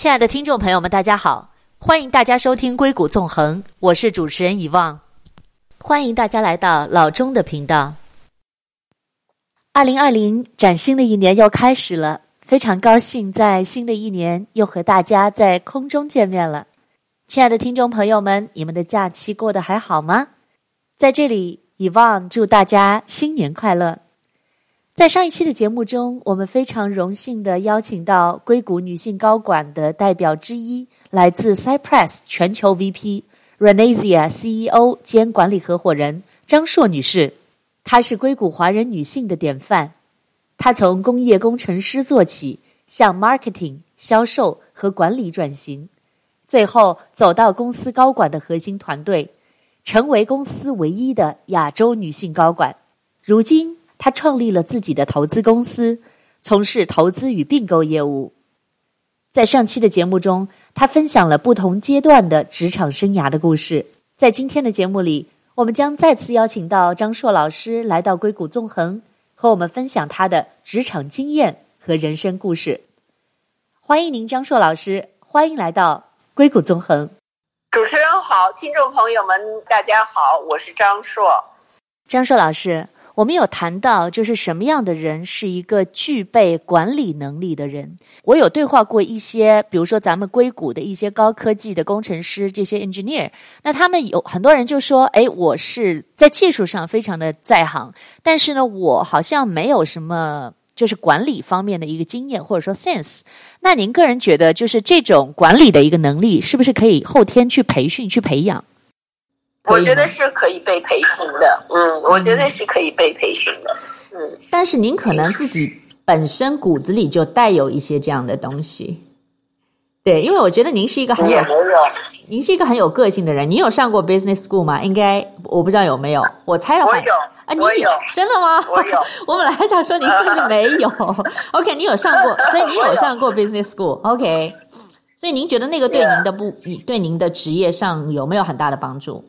亲爱的听众朋友们，大家好，欢迎大家收听硅谷纵横，我是主持人遗忘，欢迎大家来到老钟的频道。2020崭新的一年又开始了，非常高兴在新的一年又和大家在空中见面了。亲爱的听众朋友们，你们的假期过得还好吗？在这里遗忘祝大家新年快乐。在上一期的节目中，我们非常荣幸地邀请到硅谷女性高管的代表之一，来自 Cypress 全球 VP Renascia CEO 兼管理合伙人张硕女士。她是硅谷华人女性的典范，她从工业工程师做起，向 marketing 销售和管理转型，最后走到公司高管的核心团队，成为公司唯一的亚洲女性高管。如今他创立了自己的投资公司，从事投资与并购业务。在上期的节目中，他分享了不同阶段的职场生涯的故事。在今天的节目里，我们将再次邀请到张硕老师来到硅谷纵横，和我们分享他的职场经验和人生故事。欢迎您，张硕老师，欢迎来到硅谷纵横。主持人好，听众朋友们大家好，我是张硕。张硕老师，我们有谈到就是什么样的人是一个具备管理能力的人。我有对话过一些比如说咱们硅谷的一些高科技的工程师，这些 engineer， 那他们有很多人就说，我是在技术上非常的在行，但是呢我好像没有什么就是管理方面的一个经验或者说 sense。 那您个人觉得就是这种管理的一个能力是不是可以后天去培训去培养？我觉得是可以被培训的，我觉得是可以被培训的，但是您可能自己本身骨子里就带有一些这样的东西，对，因为我觉得您是一个很有，您是一个很有个性的人。您有上过 business school 吗？应该我不知道有没有，我猜了我有啊，你有真的吗？我有，我本来还想说您是不是没有？OK， 你有上过，所以你有上过 business school。OK， 所以您觉得那个对您的对您的职业上有没有很大的帮助？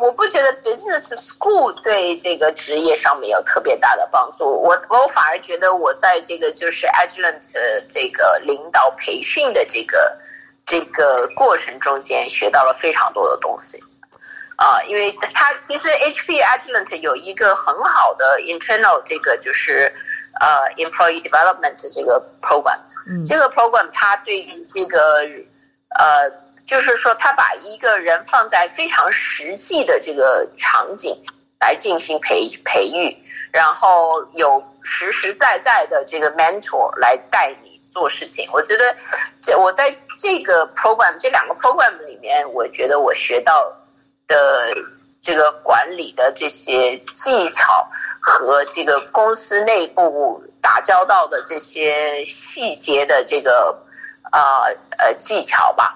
我不觉得 business school 对这个职业上面有特别大的帮助。我反而觉得我在这个就是 Agilent 这个领导培训的这个过程中间学到了非常多的东西啊，因为它其实 HP Agilent 有一个很好的 internal 这个就是employee development 这个 program，这个 program 它对于这个就是说他把一个人放在非常实际的这个场景来进行培育，然后有实在的这个 mentor 来带你做事情。我觉得我在这个 program 这两个 program 里面，我觉得我学到的这个管理的这些技巧和这个公司内部打交道的这些细节的这个技巧吧，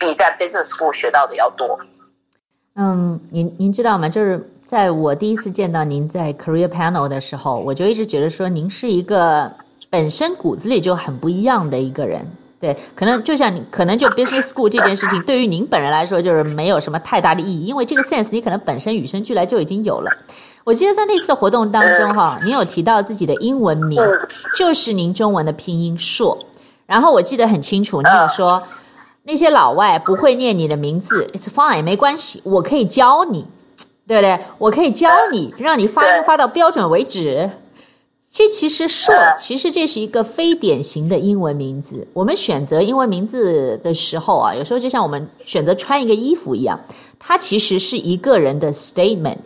比在 business school 学到的要多。您知道吗？就是在我第一次见到您在 career panel 的时候，我就一直觉得说您是一个本身骨子里就很不一样的一个人。对，可能就像你，可能就 business school 这件事情对于您本人来说就是没有什么太大的意义，因为这个 sense 你可能本身与生俱来就已经有了。我记得在那次活动当中哈，您有提到自己的英文名就是您中文的拼音硕，然后我记得很清楚，您有说那些老外不会念你的名字 It's fine， 没关系，我可以教你，对不对？我可以教你，让你发音发到标准为止。其实硕，其实这是一个非典型的英文名字。我们选择英文名字的时候啊，有时候就像我们选择穿一个衣服一样，它其实是一个人的 statement。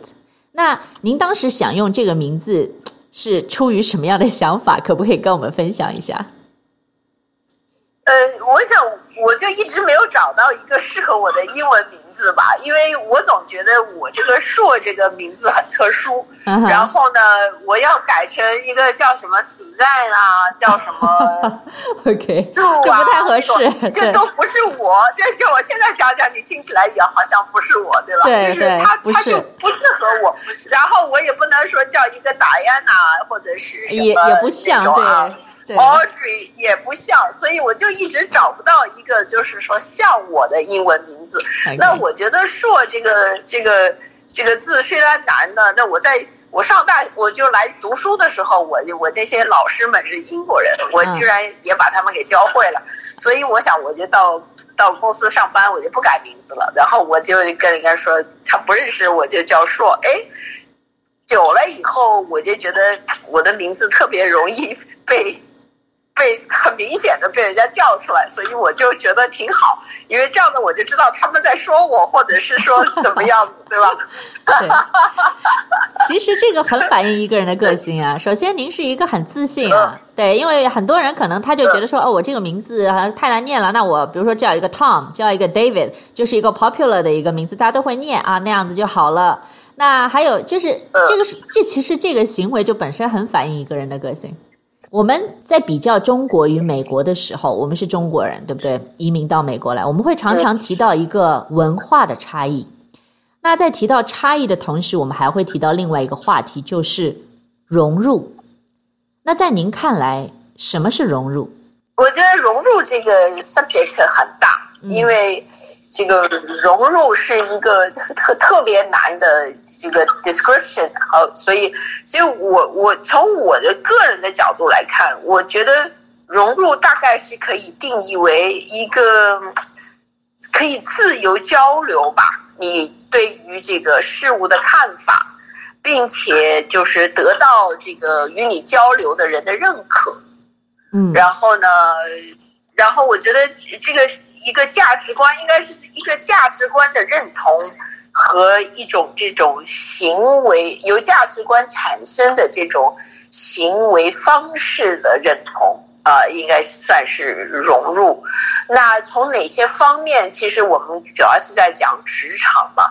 那您当时想用这个名字是出于什么样的想法？可不可以跟我们分享一下？我想我就一直没有找到一个适合我的英文名字吧，因为我总觉得我这个硕这个名字很特殊，然后呢我要改成一个叫什么 Suzanne 啊，叫什么 OK 杜啊，这不太合适，这都不是我。对，就我现在讲讲你听起来也好像不是我，对吧？对，就是他就不适合我。然后我也不能说叫一个 Diana 或者是什么，也不像，对Audrey 也不像，所以我就一直找不到一个就是说像我的英文名字。那我觉得硕这个字虽然难呢，那我在我上大我就来读书的时候，我那些老师们是英国人，我居然也把他们给教会了，所以我想我就到公司上班，我就不改名字了，然后我就跟人家说他不认识我就叫硕。哎，久了以后我就觉得我的名字特别容易被很明显的被人家叫出来，所以我就觉得挺好，因为这样的我就知道他们在说我，或者是说什么样子，对吧？对，其实这个很反映一个人的个性啊。首先，您是一个很自信啊，对，因为很多人可能他就觉得说，哦，我这个名字太难念了，那我比如说叫一个 Tom， 叫一个 David， 就是一个 popular 的一个名字，大家都会念啊，那样子就好了。那还有就是这其实这个行为就本身很反映一个人的个性。我们在比较中国与美国的时候，我们是中国人，对不对？移民到美国来，我们会常常提到一个文化的差异。那在提到差异的同时，我们还会提到另外一个话题，就是融入。那在您看来，什么是融入？我觉得融入这个 subject 很大，因为这个融入是一个特别难的这个 description， 好，所以我从我的个人的角度来看，我觉得融入大概是可以定义为一个可以自由交流吧，你对于这个事物的看法，并且就是得到这个与你交流的人的认可，然后我觉得这个一个价值观应该是一个价值观的认同和一种这种行为由价值观产生的这种行为方式的认同啊，应该算是融入。那从哪些方面？其实我们主要是在讲职场嘛，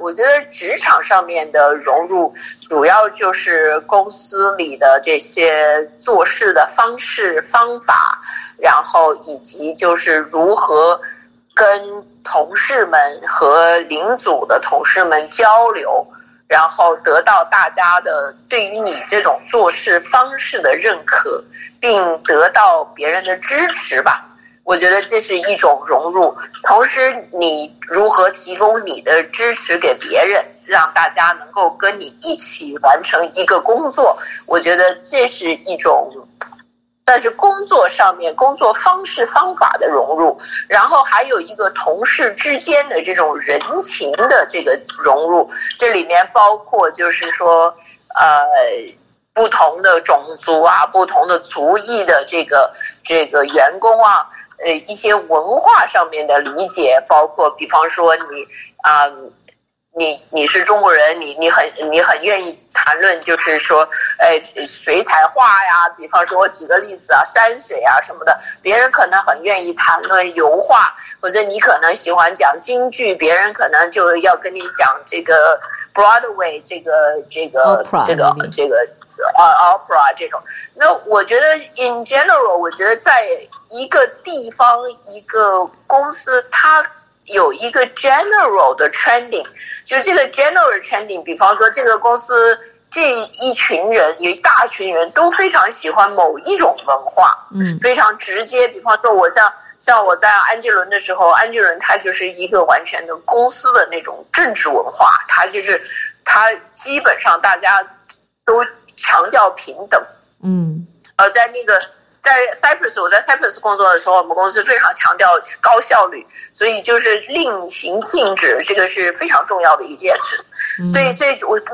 我觉得职场上面的融入，主要就是公司里的这些做事的方式方法，然后以及就是如何跟同事们和领组的同事们交流，然后得到大家的对于你这种做事方式的认可，并得到别人的支持吧。我觉得这是一种融入。同时你如何提供你的支持给别人，让大家能够跟你一起完成一个工作，我觉得这是一种但是工作上面工作方式方法的融入。然后还有一个同事之间的这种人情的这个融入，这里面包括就是说不同的种族啊，不同的族裔的这个员工啊，一些文化上面的理解，包括比方说你是中国人，你很愿意谈论，就是说，水彩画呀，比方说我举个例子啊，山水啊什么的，别人可能很愿意谈论油画，或者你可能喜欢讲京剧，别人可能就要跟你讲这个 Broadway opera 这种。那我觉得 in general， 我觉得在一个地方一个公司它有一个 general 的 trending， 就是这个 general trending， 比方说这个公司这一群人有一大群人都非常喜欢某一种文化，非常直接。比方说我像我在安吉伦的时候，安吉伦它就是一个完全的公司的那种政治文化，它基本上大家都强调平等，在 Cypress， 我在 Cypress 工作的时候，我们公司非常强调高效率，所以就是令行禁止，这个是非常重要的一件事。所以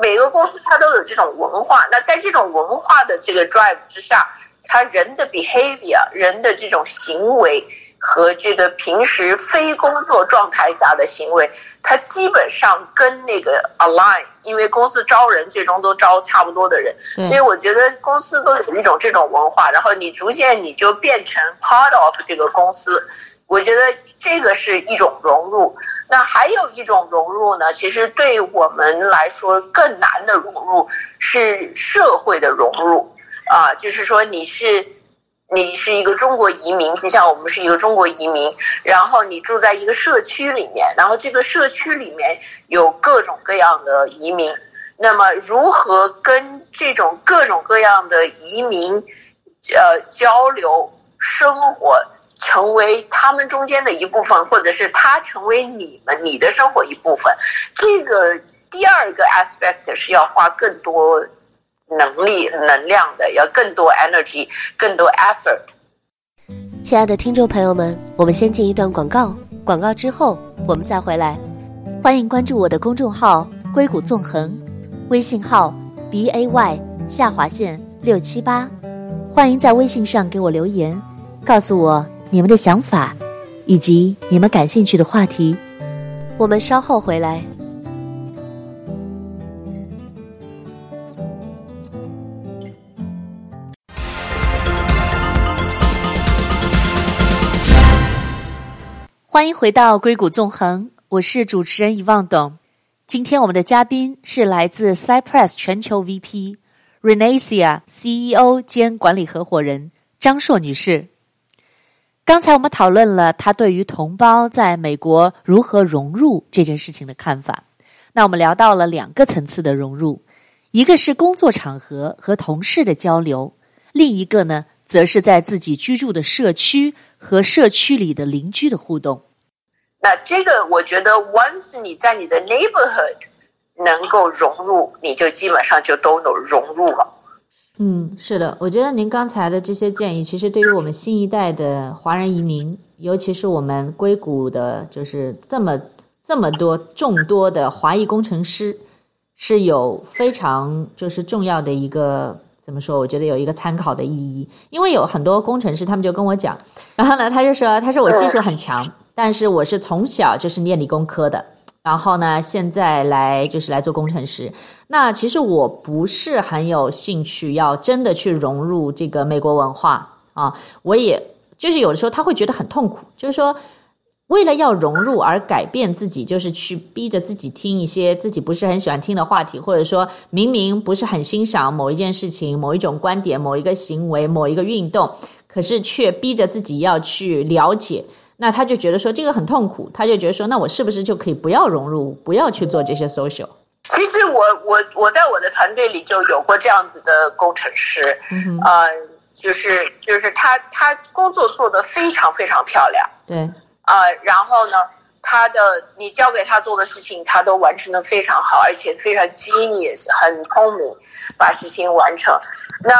每个公司它都有这种文化。那在这种文化的这个 drive 之下，它人的 behavior， 人的这种行为和这个平时非工作状态下的行为，它基本上跟那个 align， 因为公司招人最终都招差不多的人，所以我觉得公司都有一种这种文化，然后你逐渐你就变成 part of 这个公司，我觉得这个是一种融入。那还有一种融入呢，其实对我们来说更难的融入是社会的融入啊，就是说你是一个中国移民，就像我们是一个中国移民，然后你住在一个社区里面，然后这个社区里面有各种各样的移民，那么如何跟这种各种各样的移民交流生活，成为他们中间的一部分，或者是他成为你的生活一部分，这个第二个 aspect 是要花更多能力能量的，要更多 energy 更多 effort。 亲爱的听众朋友们，我们先进一段广告，广告之后我们再回来。欢迎关注我的公众号硅谷纵横，微信号 BAY_678，欢迎在微信上给我留言，告诉我你们的想法以及你们感兴趣的话题。我们稍后回来。欢迎回到硅谷纵横，我是主持人遗忘董。今天我们的嘉宾是来自 Cypress 全球 VP Renascia CEO 兼管理合伙人张硕女士。刚才我们讨论了她对于同胞在美国如何融入这件事情的看法。那我们聊到了两个层次的融入，一个是工作场合和同事的交流，另一个呢则是在自己居住的社区和社区里的邻居的互动。那这个我觉得 once 你在你的 neighborhood 能够融入，你就基本上就都能融入了。嗯，是的，我觉得您刚才的这些建议其实对于我们新一代的华人移民，尤其是我们硅谷的就是众多的华裔工程师，是有非常就是重要的一个，怎么说，我觉得有一个参考的意义。因为有很多工程师他们就跟我讲，然后呢他就说，他说我技术很强，但是我是从小就是念理工科的，然后呢现在来做工程师。那其实我不是很有兴趣要真的去融入这个美国文化啊，我也就是有的时候他会觉得很痛苦，就是说为了要融入而改变自己，就是去逼着自己听一些自己不是很喜欢听的话题，或者说明明不是很欣赏某一件事情、某一种观点、某一个行为、某一个运动，可是却逼着自己要去了解，那他就觉得说这个很痛苦，他就觉得说那我是不是就可以不要融入，不要去做这些 social。 其实我在我的团队里就有过这样子的工程师，就是他工作做得非常非常漂亮，对，然后呢，他的你交给他做的事情，他都完成得非常好，而且非常 genius， 很聪明，把事情完成。那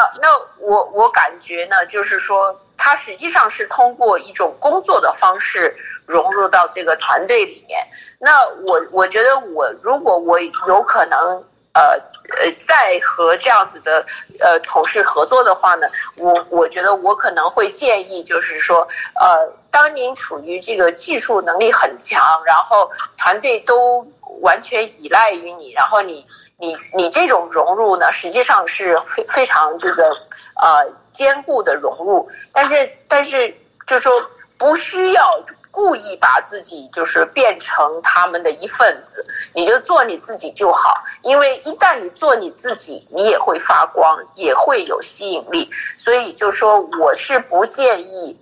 我感觉呢，就是说他实际上是通过一种工作的方式融入到这个团队里面。那我觉得如果我有可能在和这样子的同事合作的话呢，我觉得我可能会建议，就是说当您处于这个技术能力很强，然后团队都完全依赖于你，然后你这种融入呢，实际上是非常这个坚固的融入，但是就是说不需要故意把自己就是变成他们的一份子，你就做你自己就好。因为一旦你做你自己，你也会发光，也会有吸引力。所以就说我是不建议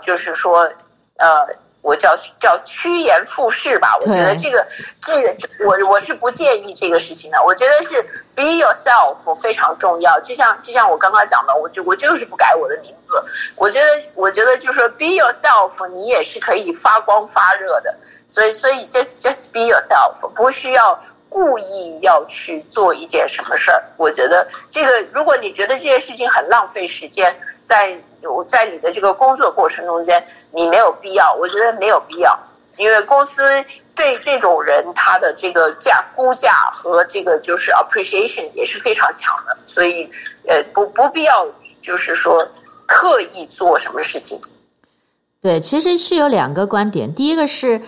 就是说我叫趋炎附势吧。我觉得这个我是不建议这个事情的。我觉得是 be yourself 非常重要。就像我刚刚讲的，我就是不改我的名字。我觉得就是 be yourself， 你也是可以发光发热的。所以 just be yourself， 不需要故意要去做一件什么事儿。我觉得这个，如果你觉得这件事情很浪费时间，在你的这个工作过程中间，你没有必要，我觉得没有必要。因为公司对这种人他的这个估价和这个就是 appreciation 也是非常强的，所以不必要就是说刻意做什么事情。对，其实是有两个观点。第一个是，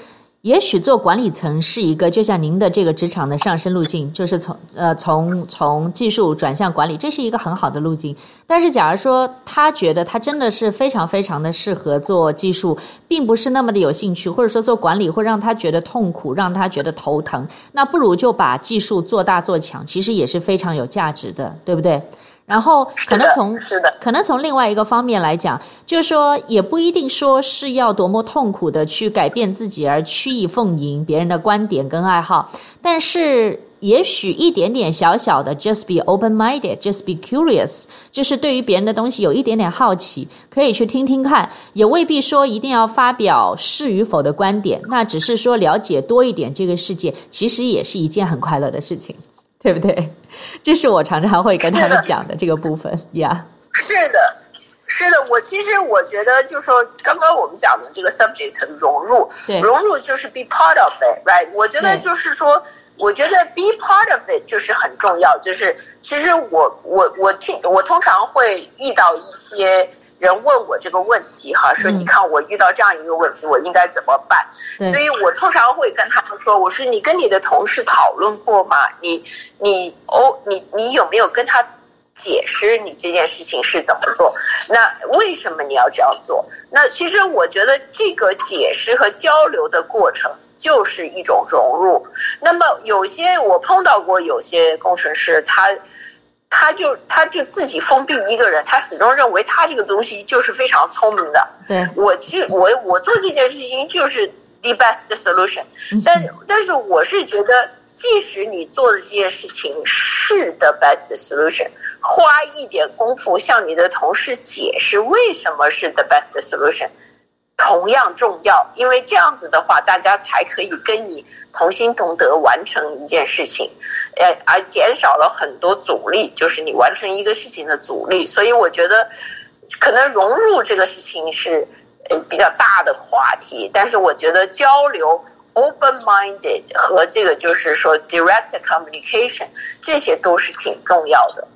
也许做管理层是一个，就像您的这个职场的上升路径，就是从技术转向管理，这是一个很好的路径。但是假如说他觉得他真的是非常非常的适合做技术，并不是那么的有兴趣，或者说做管理会让他觉得痛苦，让他觉得头疼，那不如就把技术做大做强，其实也是非常有价值的，对不对？然后可能从另外一个方面来讲，就是说也不一定说是要多么痛苦的去改变自己而曲意奉迎别人的观点跟爱好，但是也许一点点小小的 just be open-minded, just be curious， 就是对于别人的东西有一点点好奇，可以去听听看，也未必说一定要发表是与否的观点，那只是说了解多一点这个世界，其实也是一件很快乐的事情，对不对？这是我常常会跟他们讲的这个部分呀。是的，是的，我其实我觉得就是说刚刚我们讲的这个 subject 融入就是 be part of it, right？ 我觉得就是说，我觉得 be part of it 就是很重要。就是其实我通常会遇到一些人问我这个问题哈，说你看我遇到这样一个问题，我应该怎么办？所以我通常会跟他们说，我说你跟你的同事讨论过吗？你有没有跟他解释你这件事情是怎么做，那为什么你要这样做？那其实我觉得这个解释和交流的过程就是一种融入。那么有些我碰到过有些工程师，他就自己封闭一个人，他始终认为他这个东西就是非常聪明的，对，我做这件事情就是 the best solution。 但是我是觉得即使你做的这件事情是 the best solution， 花一点功夫向你的同事解释为什么是 the best solution 同样重要，因为这样子的话大家才可以跟你同心同德完成一件事情，而减少了很多阻力，就是你完成一个事情的阻力。所以我觉得可能融入这个事情是比较大的话题，但是我觉得交流open-minded 和这个就是说 direct communication 这些都是挺重要的。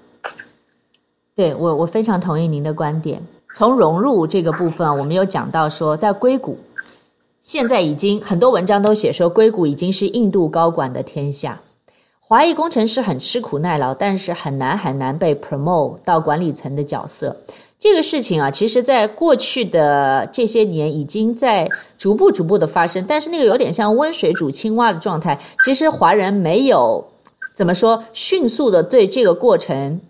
对，我非常同意您的观点。从融入这个部分，我们有讲到说在硅谷现在已经很多文章都写说硅谷已经是印度高管的天下，华裔工程师很吃苦耐劳，但是很难被 promote 到管理层的角色。这个事情啊，其实在过去的这些年已经在逐步的发生，但是那个有点像温水煮青蛙的状态，其实华人没有怎么说迅速的对这个过程，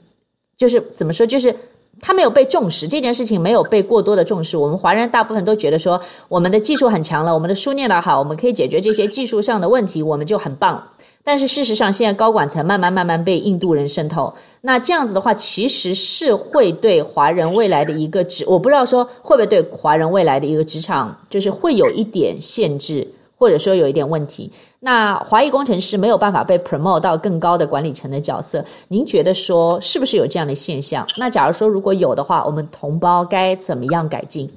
就是怎么说，就是他没有被重视，这件事情没有被过多的重视。我们华人大部分都觉得说我们的技术很强了，我们的书念得好，我们可以解决这些技术上的问题，我们就很棒了。但是事实上现在高管层慢慢被印度人渗透，那这样子的话其实是会对华人未来的一个我不知道说会不会对华人未来的一个职场就是会有一点限制，或者说有一点问题。那华裔工程师没有办法被 promote 到更高的管理层的角色，您觉得说是不是有这样的现象？那假如说如果有的话，我们同胞该怎么样改进？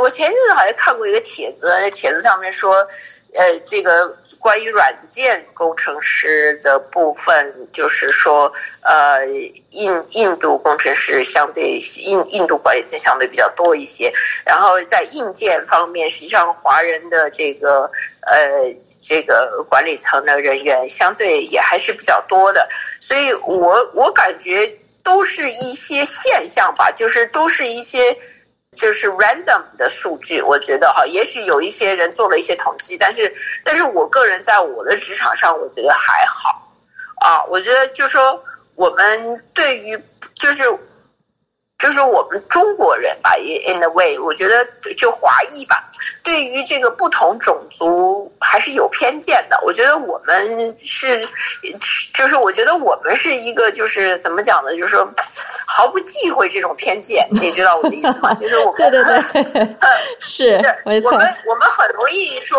我前阵子好像看过一个帖子，那帖子上面说，这个关于软件工程师的部分，就是说，印度工程师相对印度管理层相对比较多一些，然后在硬件方面，实际上华人的这个管理层的人员相对也还是比较多的，所以我感觉都是一些现象吧，就是都是一些。就是 random 的数据，我觉得哈，也许有一些人做了一些统计，但是我个人在我的职场上，我觉得还好啊。我觉得就是说，我们对于就是我们中国人吧 ，in a way， 我觉得就华裔吧，对于这个不同种族还是有偏见的。我觉得我们是，就是我觉得我们是一个就是怎么讲呢，就是说毫不忌讳这种偏见，你知道我的意思吗？就是我们对，是没错，我们很容易说。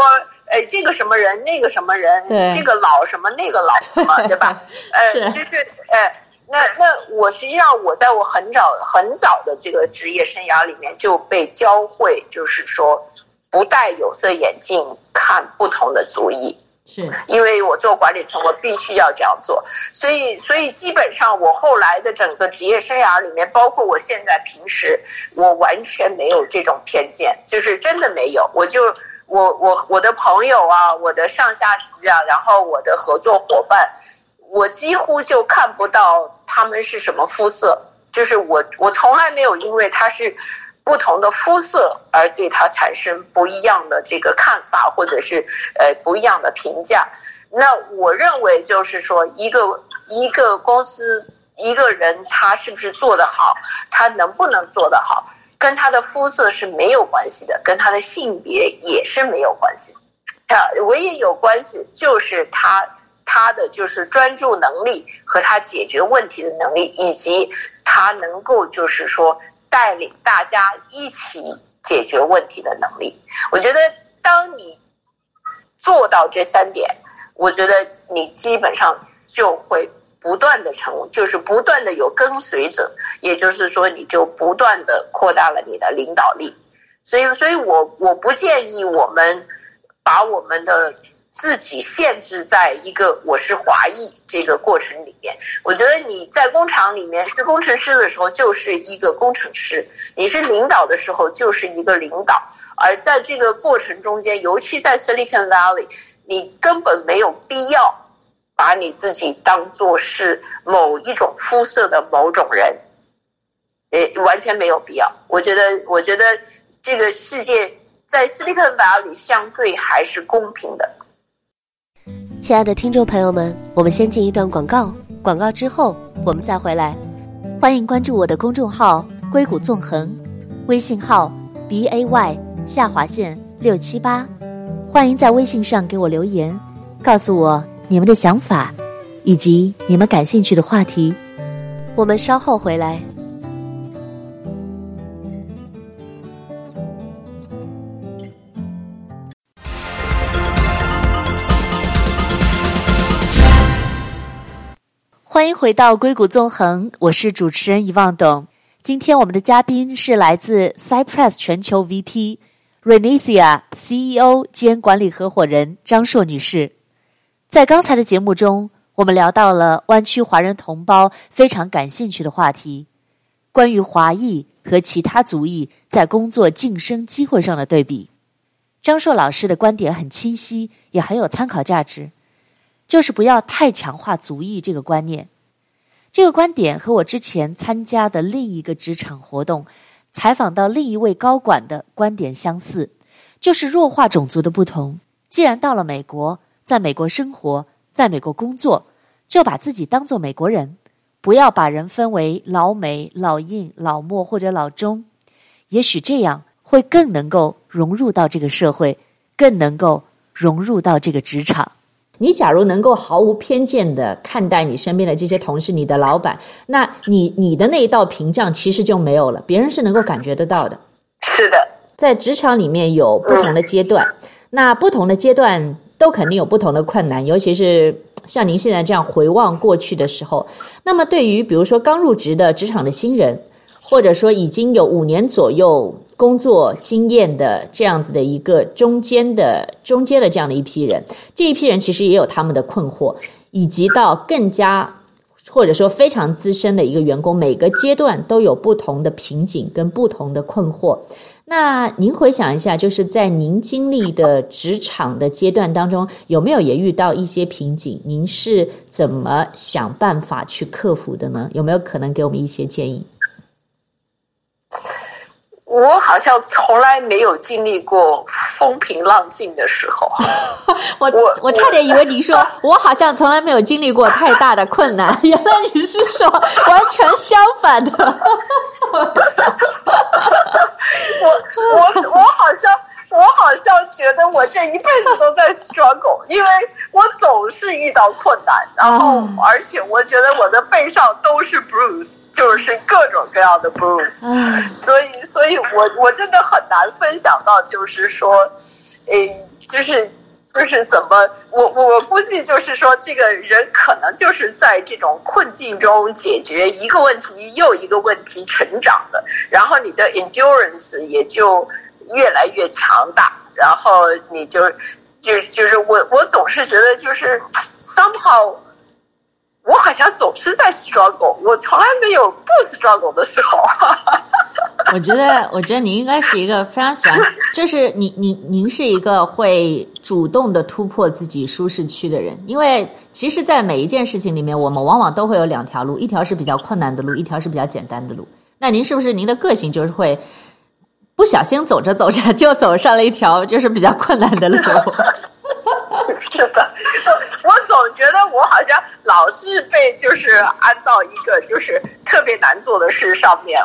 这个什么人，那个什么人，这个老什么，那个老什么，对吧？就是那我实际上我在我很早的这个职业生涯里面就被教会，就是说不戴有色眼镜看不同的族裔，是因为我做管理层，我必须要这样做。所以基本上我后来的整个职业生涯里面，包括我现在平时，我完全没有这种偏见，就是真的没有。我的朋友啊，我的上下级啊，然后我的合作伙伴，我几乎就看不到他们是什么肤色，就是我从来没有因为他是不同的肤色而对他产生不一样的这个看法，或者是不一样的评价。那我认为就是说，一个公司一个人他是不是做得好，他能不能做得好，跟他的肤色是没有关系的，跟他的性别也是没有关系的。唯一有关系就是他的就是专注能力和他解决问题的能力，以及他能够就是说带领大家一起解决问题的能力。我觉得当你做到这三点，我觉得你基本上就会不断的成功，就是不断的有跟随者，也就是说你就不断的扩大了你的领导力。所以我不建议我们把我们的自己限制在一个我是华裔这个过程里面。我觉得你在工厂里面是工程师的时候就是一个工程师，你是领导的时候就是一个领导，而在这个过程中间，尤其在 Silicon Valley， 你根本没有必要把你自己当作是某一种肤色的某种人，完全没有必要。我觉得这个世界在 Silicon Valley 相对还是公平的。亲爱的听众朋友们，我们先进一段广告，广告之后我们再回来。欢迎关注我的公众号硅谷纵横，微信号 BAY_678，欢迎在微信上给我留言，告诉我你们的想法以及你们感兴趣的话题。我们稍后回来。欢迎回到硅谷纵横，我是主持人Yvonne董。今天我们的嘉宾是来自 Cypress 全球 VP Renascia CEO 兼管理合伙人张硕女士。在刚才的节目中，我们聊到了湾区华人同胞非常感兴趣的话题，关于华裔和其他族裔在工作晋升机会上的对比。张硕老师的观点很清晰，也很有参考价值，就是不要太强化族裔这个观念。这个观点和我之前参加的另一个职场活动，采访到另一位高管的观点相似，就是弱化种族的不同。既然到了美国，在美国生活，在美国工作，就把自己当作美国人，不要把人分为老美、老印、老墨或者老中。也许这样会更能够融入到这个社会，更能够融入到这个职场。你假如能够毫无偏见的看待你身边的这些同事，你的老板，那你的那一道屏障其实就没有了，别人是能够感觉得到的。是的，在职场里面有不同的阶段，那不同的阶段都肯定有不同的困难，尤其是像您现在这样回望过去的时候。那么对于比如说刚入职的职场的新人，或者说已经有5年左右工作经验的这样子的一个中间的这样的一批人，这一批人其实也有他们的困惑，以及到更加或者说非常资深的一个员工，每个阶段都有不同的瓶颈跟不同的困惑。那您回想一下，就是在您经历的职场的阶段当中，有没有也遇到一些瓶颈？您是怎么想办法去克服的呢？有没有可能给我们一些建议？我好像从来没有经历过风平浪静的时候。我差点以为你说我好像从来没有经历过太大的困难，原来你是说完全相反的。我好像觉得我这一辈子都在 struggle， 因为我总是遇到困难，然后而且我觉得我的背上都是 bruise， 就是各种各样的 bruise， 所以我真的很难分享到，就是说，就是怎么我估计就是说，这个人可能就是在这种困境中解决一个问题又一个问题成长的，然后你的 endurance 也就越来越强大，然后你就是我总是觉得就是 somehow 我好像总是在 struggle， 我从来没有不 struggle 的时候。我觉得您应该是一个非常喜欢，就是您是一个会主动的突破自己舒适区的人。因为其实在每一件事情里面，我们往往都会有两条路，一条是比较困难的路，一条是比较简单的路。那您是不是您的个性就是会不小心走着走着就走上了一条就是比较困难的路？是的，我总觉得我好像老是被就是按到一个就是特别难做的事上面。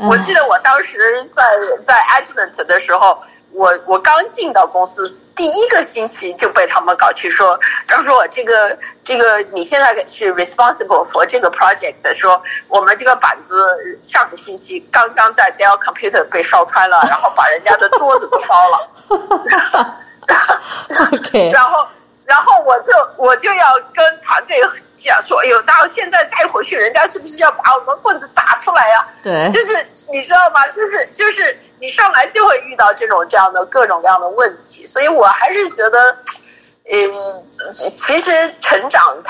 我记得我当时在 Agilent 的时候，我刚进到公司第一个星期就被他们搞去说，他说这个你现在是 responsible for 这个 project， 说我们这个板子上个星期刚刚在 Dell Computer 被烧穿了，然后把人家的桌子都烧了。okay. 然后我就要跟团队讲说，哎呦，到现在再回去，人家是不是要把我们棍子打出来呀？对，就是你知道吗？就是你上来就会遇到这样的各种各样的问题，所以我还是觉得，其实成长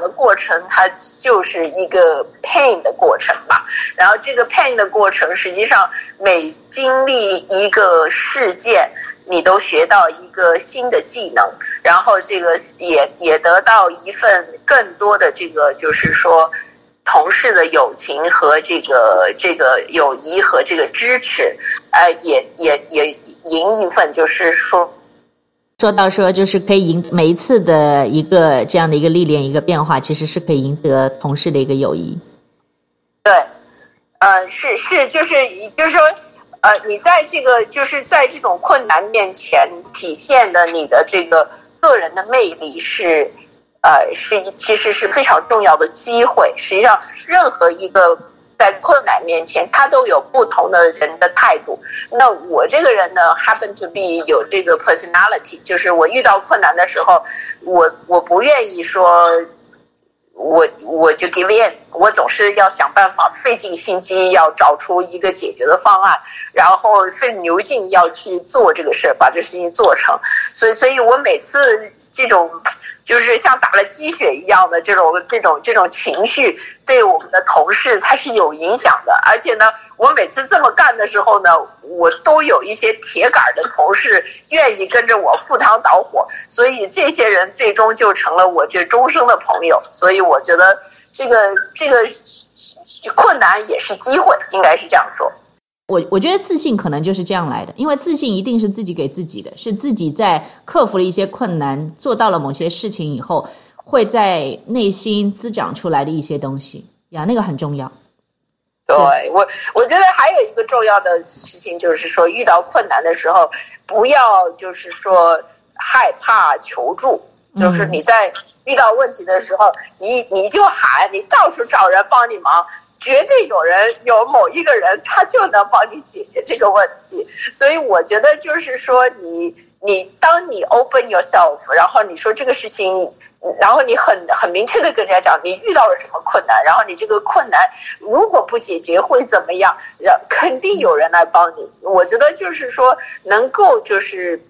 的过程，它就是一个 pain 的过程吧。然后这个 pain 的过程，实际上每经历一个事件，你都学到一个新的技能，然后这个也得到一份更多的这个，就是说同事的友情和这个友谊和这个支持，也赢一份，就是说就是可以赢每一次的一个这样的一个历练一个变化，其实是可以赢得同事的一个友谊。对，是就是说。你在这个就是在这种困难面前体现的你的这个个人的魅力是其实是非常重要的机会。实际上，任何一个在困难面前，他都有不同的人的态度。那我这个人呢 ，happen to be 有这个 personality， 就是我遇到困难的时候，我不愿意说。我就 give in， 我总是要想办法费尽心机要找出一个解决的方案，然后费牛劲要去做这个事，把这事情做成。所以我每次这种就是像打了鸡血一样的这种情绪，对我们的同事它是有影响的。而且呢，我每次这么干的时候呢，我都有一些铁杆的同事愿意跟着我赴汤蹈火，所以这些人最终就成了我这终生的朋友。所以我觉得这个困难也是机会，应该是这样说。我觉得自信可能就是这样来的，因为自信一定是自己给自己的，是自己在克服了一些困难，做到了某些事情以后，会在内心滋长出来的一些东西呀，那个很重要。对，我觉得还有一个重要的事情就是说，遇到困难的时候，不要就是说害怕求助，就是你在遇到问题的时候，你就喊，你到处找人帮你忙。绝对有某一个人，他就能帮你解决这个问题。所以我觉得就是说你当你 open yourself， 然后你说这个事情，然后你很明确的跟人家讲你遇到了什么困难，然后你这个困难如果不解决会怎么样，肯定有人来帮你。我觉得就是说能够就是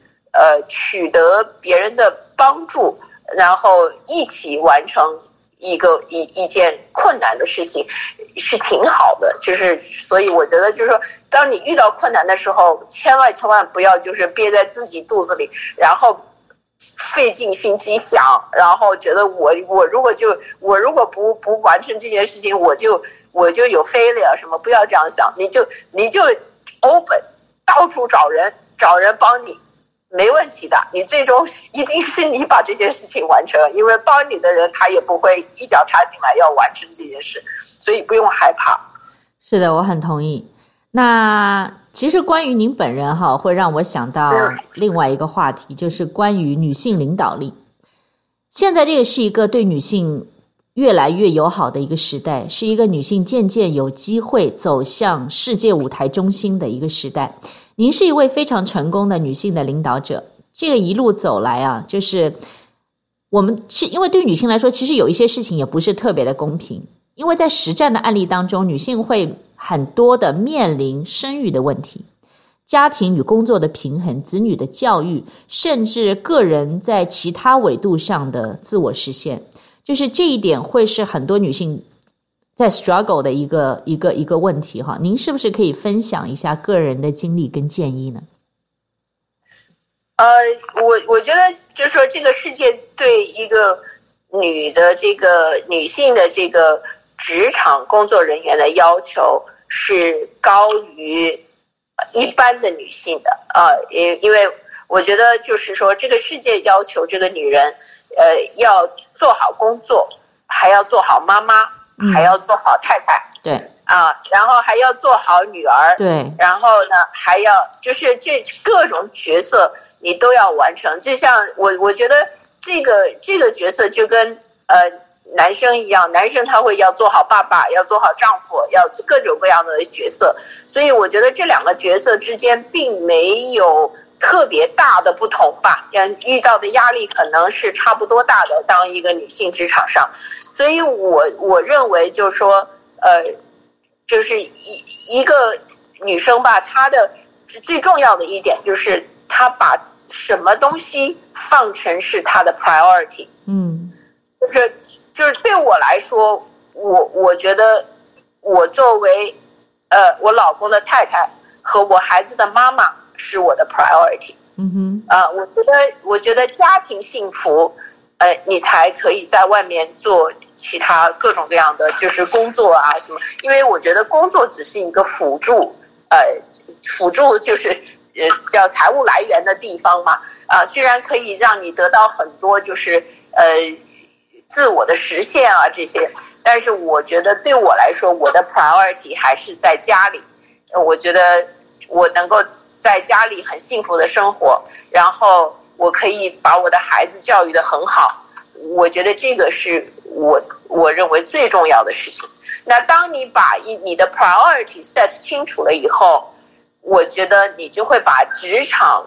取得别人的帮助，然后一起完成一件困难的事情是挺好的。就是所以我觉得就是说，当你遇到困难的时候，千万不要就是憋在自己肚子里，然后费尽心机想，然后觉得我如果不完成这件事情，我就有 failure 什么。不要这样想，你就 open， 到处找人帮你。没问题的，你最终一定是你把这件事情完成，因为帮你的人他也不会一脚插进来要完成这件事，所以不用害怕。是的，我很同意。那其实关于您本人哈，会让我想到另外一个话题，就是关于女性领导力。现在这个是一个对女性越来越友好的一个时代，是一个女性渐渐有机会走向世界舞台中心的一个时代。您是一位非常成功的女性的领导者，这个一路走来啊，就是我们是因为对女性来说，其实有一些事情也不是特别的公平，因为在实战的案例当中，女性会很多的面临生育的问题、家庭与工作的平衡、子女的教育，甚至个人在其他维度上的自我实现，就是这一点会是很多女性在 struggle 的一个问题哈。您是不是可以分享一下个人的经历跟建议呢？我觉得就是说，这个世界对一个女性的这个职场工作人员的要求是高于一般的女性的因为我觉得就是说，这个世界要求这个女人要做好工作，还要做好妈妈。还要做好太太，对啊，然后还要做好女儿，对，然后呢还要就是这各种角色你都要完成。就像我觉得这个角色就跟男生一样，男生他会要做好爸爸，要做好丈夫，要各种各样的角色，所以我觉得这两个角色之间并没有特别大的不同吧，遇到的压力可能是差不多大的，当一个女性职场上。所以我认为就是说就是一个女生吧，她的最重要的一点就是她把什么东西放成是她的 priority。 就是对我来说，我觉得我作为我老公的太太和我孩子的妈妈是我的 priority。 我觉得家庭幸福，你才可以在外面做其他各种各样的就是工作啊什么，因为我觉得工作只是一个辅助就是叫财务来源的地方嘛，虽然可以让你得到很多就是自我的实现啊这些，但是我觉得对我来说我的 priority 还是在家里。我觉得我能够在家里很幸福的生活，然后我可以把我的孩子教育得很好，我觉得这个是我认为最重要的事情。那当你把你的 priority set 清楚了以后，我觉得你就会把职场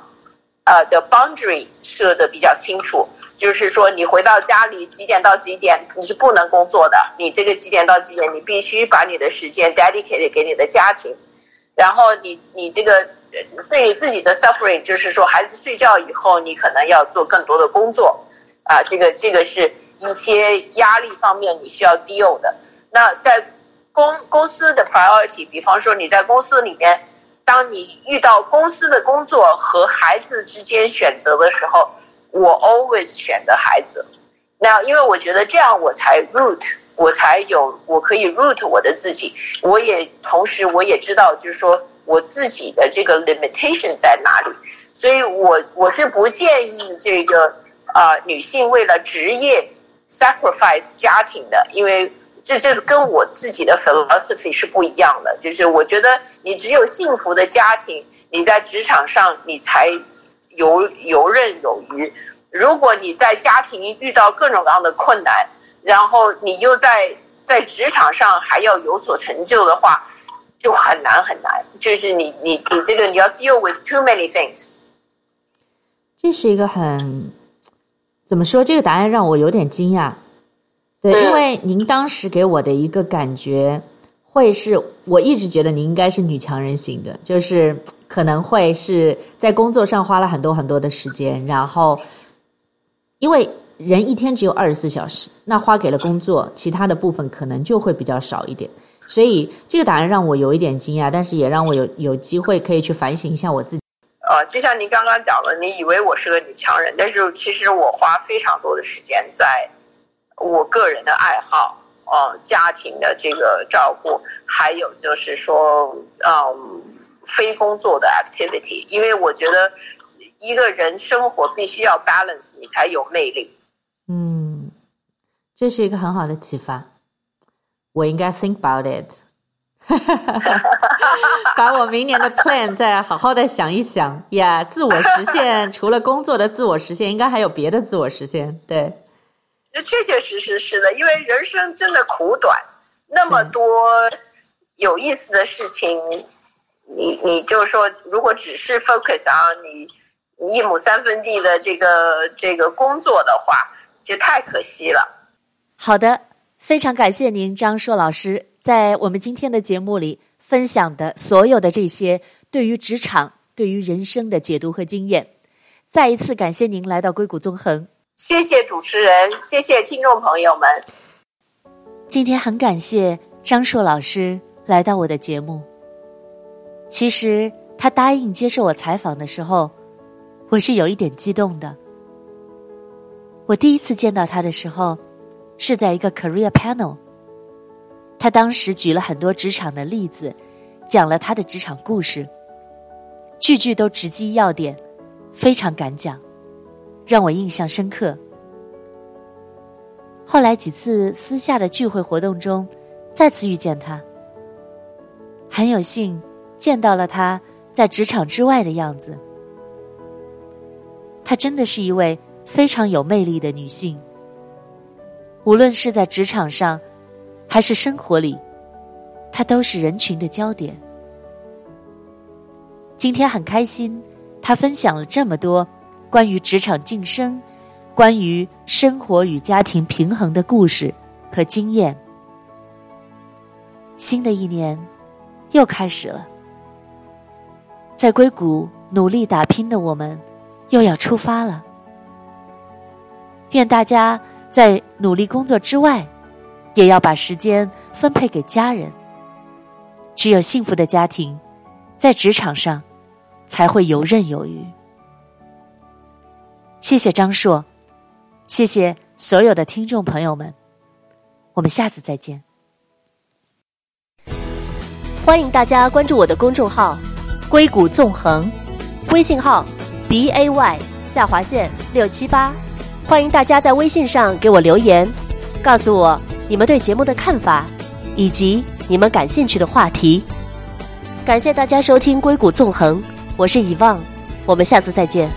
的 boundary 设得比较清楚，就是说你回到家里几点到几点你是不能工作的，你这个几点到几点你必须把你的时间 dedicate 给你的家庭，然后你这个对你自己的 suffering 就是说孩子睡觉以后你可能要做更多的工作啊，这个是一些压力方面你需要 deal 的。那在公司的 priority， 比方说你在公司里面，当你遇到公司的工作和孩子之间选择的时候，我 always 选择孩子。那因为我觉得这样我可以 root 我的自己，我也知道就是说我自己的这个 limitation 在哪里。所以我是不建议这个女性为了职业 sacrifice 家庭的，因为这跟我自己的 philosophy 是不一样的。就是我觉得你只有幸福的家庭，你在职场上你才游刃有余。如果你在家庭遇到各种各样的困难，然后你又在职场上还要有所成就的话，就很难很难。就是你这个你要 deal with too many things。 这是一个很怎么说，这个答案让我有点惊讶。对，因为您当时给我的一个感觉会是，我一直觉得您应该是女强人型的，就是可能会是在工作上花了很多很多的时间，然后因为人一天只有24小时，那花给了工作，其他的部分可能就会比较少一点。所以这个答案让我有一点惊讶，但是也让我有机会可以去反省一下我自己。就像您刚刚讲了，你以为我是个女强人，但是其实我花非常多的时间在我个人的爱好，家庭的这个照顾，还有就是说，非工作的 activity。 因为我觉得一个人生活必须要 balance， 你才有魅力。这是一个很好的启发，我应该 think about it。 把我明年的 plan 再好好的想一想呀。自我实现除了工作的自我实现，应该还有别的自我实现。对，确确实实是的，因为人生真的苦短，那么多有意思的事情，你就说如果只是 focus on 你一亩三分地的这个工作的话，就太可惜了。好的，非常感谢您张硕老师在我们今天的节目里分享的所有的这些对于职场对于人生的解读和经验。再一次感谢您来到硅谷纵横。谢谢主持人，谢谢听众朋友们。今天很感谢张硕老师来到我的节目。其实他答应接受我采访的时候，我是有一点激动的。我第一次见到他的时候，是在一个 career panel。 他当时举了很多职场的例子，讲了他的职场故事，句句都直击要点，非常敢讲，让我印象深刻。后来几次私下的聚会活动中再次遇见他，很有幸见到了他在职场之外的样子。她真的是一位非常有魅力的女性，无论是在职场上还是生活里，她都是人群的焦点。今天很开心，她分享了这么多关于职场晋升、关于生活与家庭平衡的故事和经验。新的一年又开始了，在硅谷努力打拼的我们又要出发了。愿大家在努力工作之外，也要把时间分配给家人。只有幸福的家庭，在职场上才会游刃有余。谢谢张硕，谢谢所有的听众朋友们，我们下次再见。欢迎大家关注我的公众号硅谷纵横，微信号BAY_678，欢迎大家在微信上给我留言，告诉我你们对节目的看法，以及你们感兴趣的话题。感谢大家收听《硅谷纵横》，我是以望，我们下次再见。